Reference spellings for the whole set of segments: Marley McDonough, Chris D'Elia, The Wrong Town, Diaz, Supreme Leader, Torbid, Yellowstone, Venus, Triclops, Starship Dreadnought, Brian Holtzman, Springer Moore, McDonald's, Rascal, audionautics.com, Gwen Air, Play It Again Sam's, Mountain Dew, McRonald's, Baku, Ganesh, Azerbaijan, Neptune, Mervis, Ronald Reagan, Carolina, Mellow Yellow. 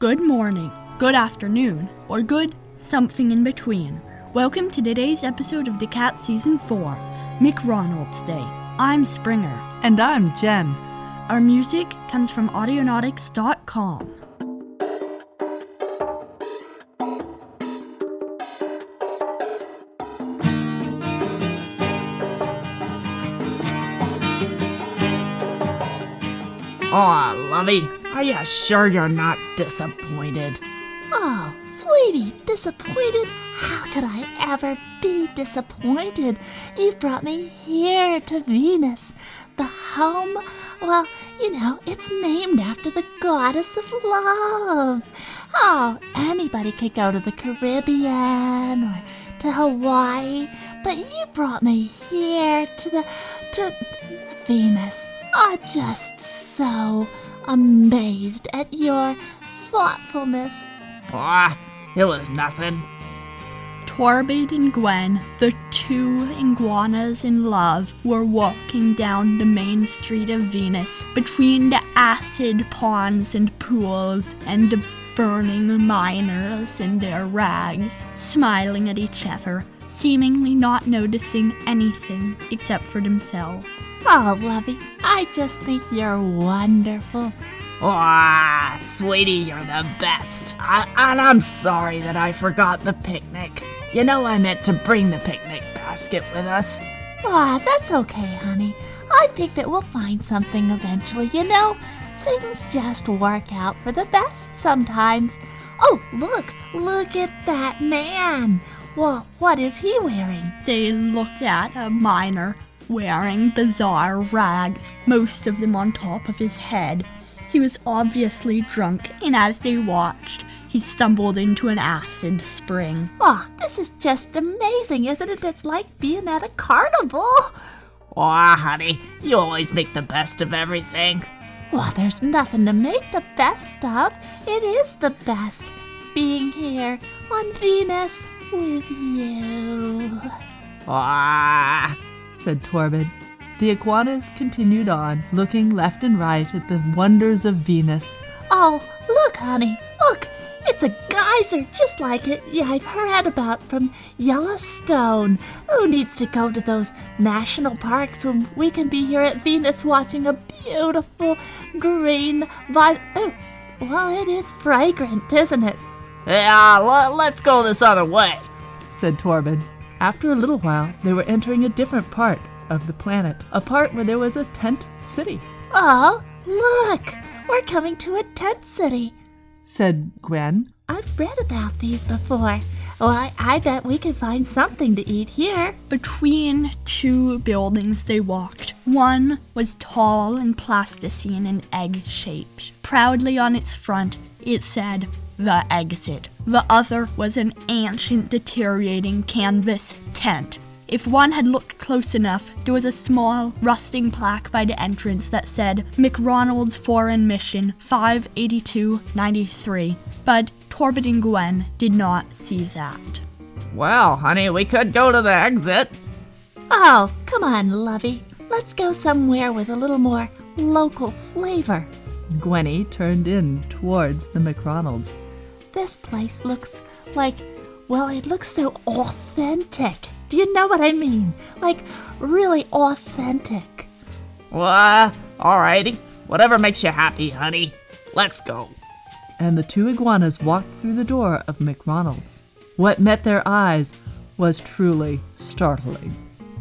Good morning, good afternoon, or good something in between. Welcome to today's episode of The Cat Season 4, McRonald's Day. I'm Springer. And I'm Jen. Our music comes from audionautics.com. Aw, lovey, are you sure you're not disappointed? Oh, sweetie, disappointed? How could I ever be disappointed? You've brought me here to Venus, the home, well, you know, it's named after the goddess of love. Oh, anybody could go to the Caribbean or to Hawaii, but you brought me here to Venus. I'm just so amazed at your thoughtfulness. It was nothing. Torbid and Gwen, the two iguanas in love, were walking down the main street of Venus, between the acid ponds and pools, and the burning miners in their rags, smiling at each other, seemingly not noticing anything except for themselves. Oh, lovey, I just think you're wonderful. Ah, sweetie, you're the best. And I'm sorry that I forgot the picnic. You know I meant to bring the picnic basket with us. Ah, that's okay, honey. I think that we'll find something eventually, you know. Things just work out for the best sometimes. Oh, look at that man. Well, what is he wearing? They looked at a miner wearing bizarre rags, most of them on top of his head. He was obviously drunk, and as they watched, he stumbled into an acid spring. Oh, this is just amazing, isn't it? It's like being at a carnival. Aw, honey, you always make the best of everything. Well, there's nothing to make the best of. It is the best, being here on Venus with you. Aw, said Torbid. The iguanas continued on, looking left and right at the wonders of Venus. Oh, look, honey, look! It's a geyser just like it I've heard about from Yellowstone. Who needs to go to those national parks when we can be here at Venus watching a beautiful green it is fragrant, isn't it? Yeah, let's go this other way, said Torbid. After a little while, they were entering a different part of the planet, a part where there was a tent city. Oh, look! We're coming to a tent city, said Gwen. I've read about these before. Well, I bet we can find something to eat here. Between two buildings they walked. One was tall and plasticine and egg-shaped. Proudly on its front, it said, "The Exit." The other was an ancient, deteriorating canvas tent. If one had looked close enough, there was a small, rusting plaque by the entrance that said, "McRonald's Foreign Mission, 58293. But Torbid and Gwen did not see that. Well, honey, we could go to The Exit. Oh, come on, lovey. Let's go somewhere with a little more local flavor. Gwenny turned in towards the McRonald's. This place looks like, well, it looks so authentic. Do you know what I mean? Like, really authentic. Alrighty. Whatever makes you happy, honey. Let's go. And the two iguanas walked through the door of McRonald's. What met their eyes was truly startling.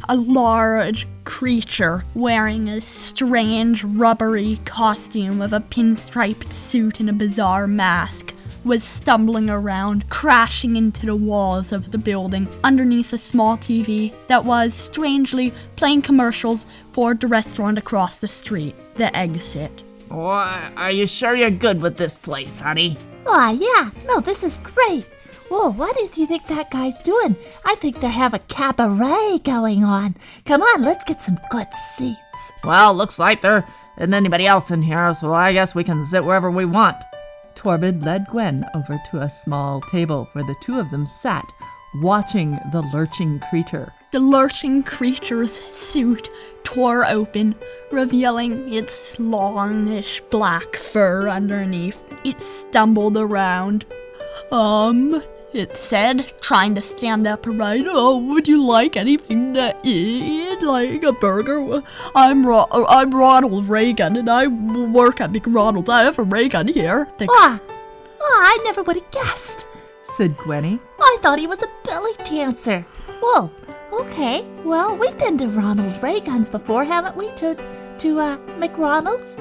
A large creature wearing a strange rubbery costume of a pinstriped suit and a bizarre mask was stumbling around, crashing into the walls of the building underneath a small TV that was, strangely, playing commercials for the restaurant across the street, The Exit. Are you sure you're good with this place, honey? Yeah. No, this is great. Whoa, what do you think that guy's doing? I think they have a cabaret going on. Come on, let's get some good seats. Well, looks like there isn't anybody else in here, so I guess we can sit wherever we want. Torbid led Gwen over to a small table where the two of them sat, watching the lurching creature. The lurching creature's suit tore open, revealing its longish black fur underneath. It stumbled around. It said, trying to stand up upright. Oh, would you like anything to eat? Like a burger? I'm Ronald Reagan, and I work at McRonald's. I have a Reagan here. I never would have guessed, said Gwenny. I thought he was a belly dancer. Whoa, okay. Well, we've been to Ronald Reagan's before, haven't we? To McRonald's?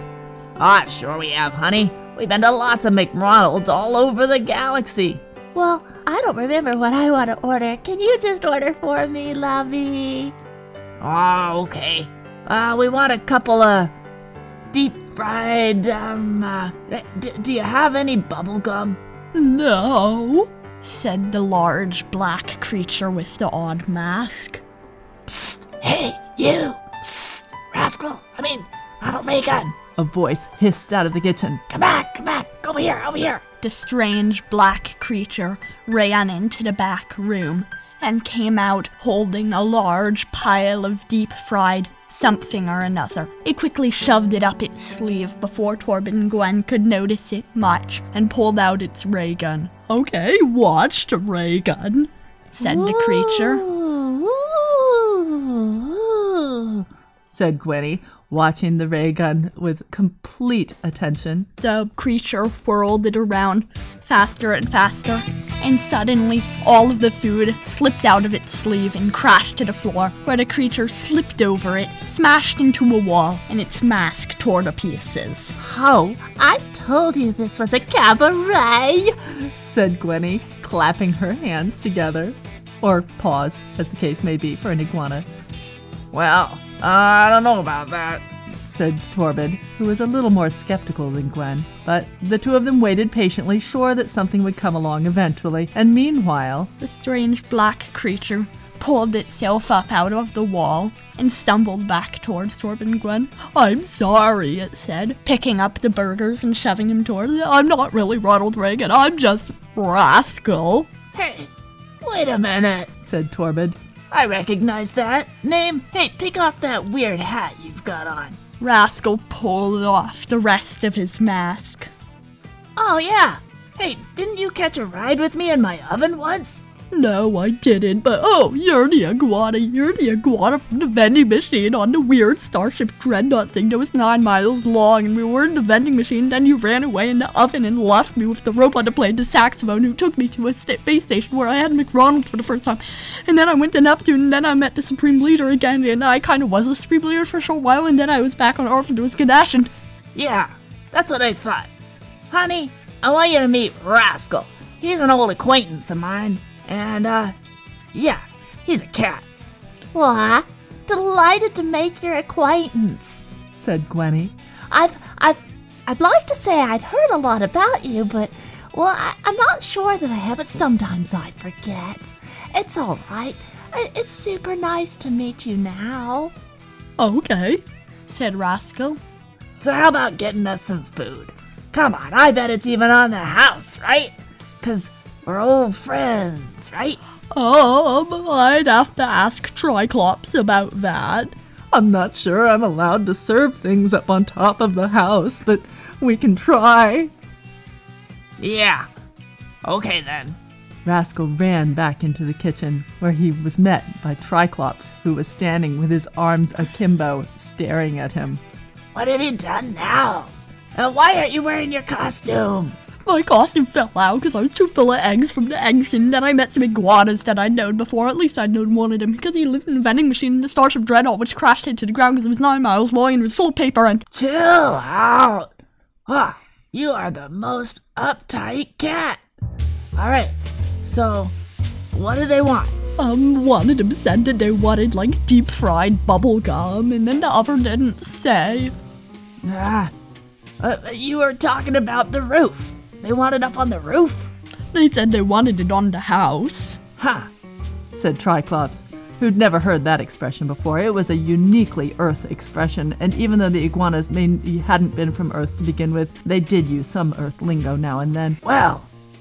Ah, sure we have, honey. We've been to lots of McRonald's all over the galaxy. Well, I don't remember what I want to order. Can you just order for me, lovey? Oh, okay. We want a couple of deep fried, do you have any bubble gum? No, said the large black creature with the odd mask. Psst, hey, you! Psst, Rascal! Ronald Reagan! A voice hissed out of the kitchen. Come back! Over here! The strange black creature ran into the back room and came out holding a large pile of deep-fried something or another. It quickly shoved it up its sleeve before Torbid and Gwen could notice it much and pulled out its ray gun. Okay, watch the ray gun, said the creature. Ooh, said Gwenny, watching the ray gun with complete attention. The creature whirled it around faster and faster, and suddenly all of the food slipped out of its sleeve and crashed to the floor, where the creature slipped over it, smashed into a wall, and its mask tore to pieces. Oh, I told you this was a cabaret, said Gwenny, clapping her hands together. Or paws, as the case may be for an iguana. Well, I don't know about that, said Torbid, who was a little more skeptical than Gwen. But the two of them waited patiently, sure that something would come along eventually, and meanwhile, the strange black creature pulled itself up out of the wall and stumbled back towards Torbid and Gwen. I'm sorry, it said, picking up the burgers and shoving him towards it. I'm not really Ronald Reagan, I'm just Rascal. Hey, wait a minute, said Torbid. I recognize that name. Hey, take off that weird hat you've got on. Rascal pulled off the rest of his mask. Oh, yeah. Hey, didn't you catch a ride with me in my oven once? No, I didn't, but oh, you're the iguana from the vending machine on the weird Starship Dreadnought thing that was 9 miles long, and we were in the vending machine, then you ran away in the oven and left me with the robot that played the saxophone who took me to a space station where I had McDonald's for the first time, and then I went to Neptune, and then I met the Supreme Leader again, and I kind of was a Supreme Leader for a short while, and then I was back on Earth and it was Ganesh, and... Yeah, that's what I thought. Honey, I want you to meet Rascal. He's an old acquaintance of mine. And, yeah, he's a cat. Why, delighted to make your acquaintance, said Gwenny. I'd like to say I'd heard a lot about you, but, well, I'm not sure that I haven't. Sometimes I forget. It's all right. It's super nice to meet you now. Okay, said Rascal. So how about getting us some food? Come on, I bet it's even on the house, right? 'Cause we're old friends, right? I'd have to ask Triclops about that. I'm not sure I'm allowed to serve things up on top of the house, but we can try. Yeah. Okay, then. Rascal ran back into the kitchen, where he was met by Triclops, who was standing with his arms akimbo, staring at him. What have you done now? And why aren't you wearing your costume? My costume fell out because I was too full of eggs from the eggs, and then I met some iguanas that I'd known before. At least I'd known one of them, because he lived in a vending machine in the Starship Dreadnought, which crashed into the ground because it was 9 miles long and it was full of paper and... Chill out! Ah, you are the most uptight cat! Alright, so what do they want? One of them said that they wanted, like, deep-fried bubblegum, and then the other didn't say. You were talking about the roof. They want it up on the roof? They said they wanted it on the house. Ha! said Triclops, who'd never heard that expression before. It was a uniquely Earth expression, and even though the iguanas hadn't been from Earth to begin with, they did use some Earth lingo now and then. Well,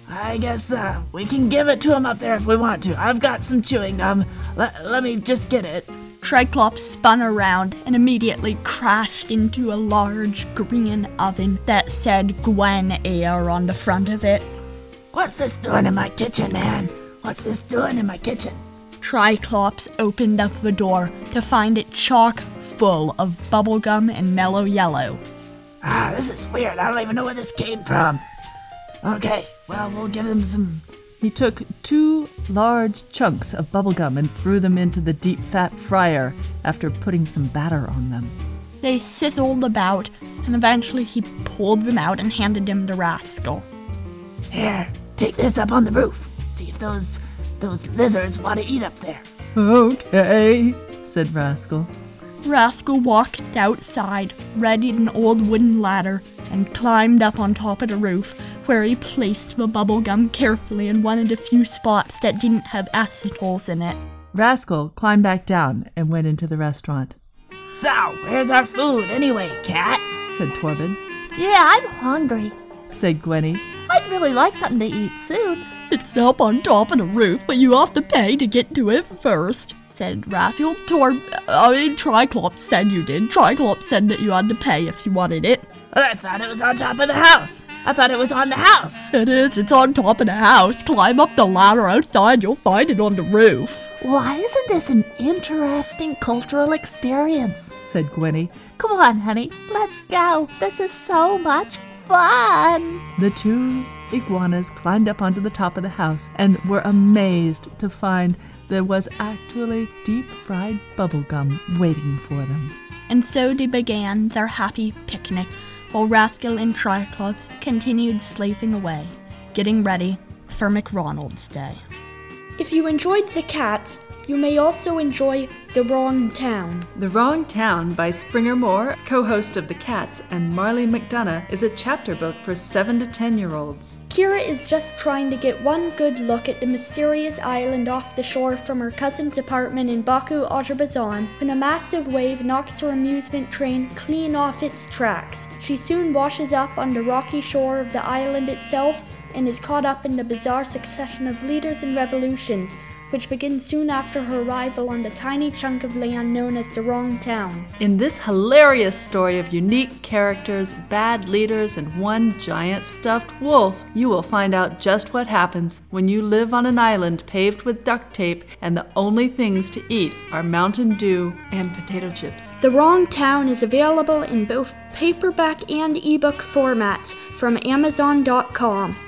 I guess we can give it to them up there if we want to. I've got some chewing gum. Let me just get it. Triclops spun around and immediately crashed into a large green oven that said Gwen Air on the front of it. What's this doing in my kitchen, man? What's this doing in my kitchen? Triclops opened up the door to find it chock full of bubblegum and Mellow Yellow. This is weird. I don't even know where this came from. Okay, well, we'll give him some... He took two large chunks of bubblegum and threw them into the deep fat fryer after putting some batter on them. They sizzled about, and eventually he pulled them out and handed them to Rascal. Here, take this up on the roof. See if those lizards want to eat up there. Okay, said Rascal. Rascal walked outside, readied an old wooden ladder, and climbed up on top of the roof, where he placed the bubblegum carefully in one of the few spots that didn't have acetals in it. Rascal climbed back down and went into the restaurant. So, where's our food anyway, Cat? Said Torbid. Yeah, I'm hungry, said Gwenny. I'd really like something to eat soon. It's up on top of the roof, but you have to pay to get to it first, said Rascal. Triclops said you did. Triclops said that you had to pay if you wanted it. But I thought it was on top of the house. I thought it was on the house. It is. It's on top of the house. Climb up the ladder outside. You'll find it on the roof. Why isn't this an interesting cultural experience? Said Gwenny. Come on, honey. Let's go. This is so much fun. The two iguanas climbed up onto the top of the house and were amazed to find there was actually deep-fried bubblegum waiting for them. And so they began their happy picnic, while Rascal and Triclops continued slaving away, getting ready for McRonald's Day. If you enjoyed The Cats, you may also enjoy The Wrong Town. The Wrong Town by Springer Moore, co-host of The Cats, and Marley McDonough, is a chapter book for 7 to 10-year-olds. Kira is just trying to get one good look at the mysterious island off the shore from her cousin's apartment in Baku, Azerbaijan, when a massive wave knocks her amusement train clean off its tracks. She soon washes up on the rocky shore of the island itself and is caught up in the bizarre succession of leaders and revolutions, which begins soon after her arrival on the tiny chunk of land known as the Wrong Town. In this hilarious story of unique characters, bad leaders, and one giant stuffed wolf, you will find out just what happens when you live on an island paved with duct tape and the only things to eat are Mountain Dew and potato chips. The Wrong Town is available in both paperback and ebook formats from Amazon.com.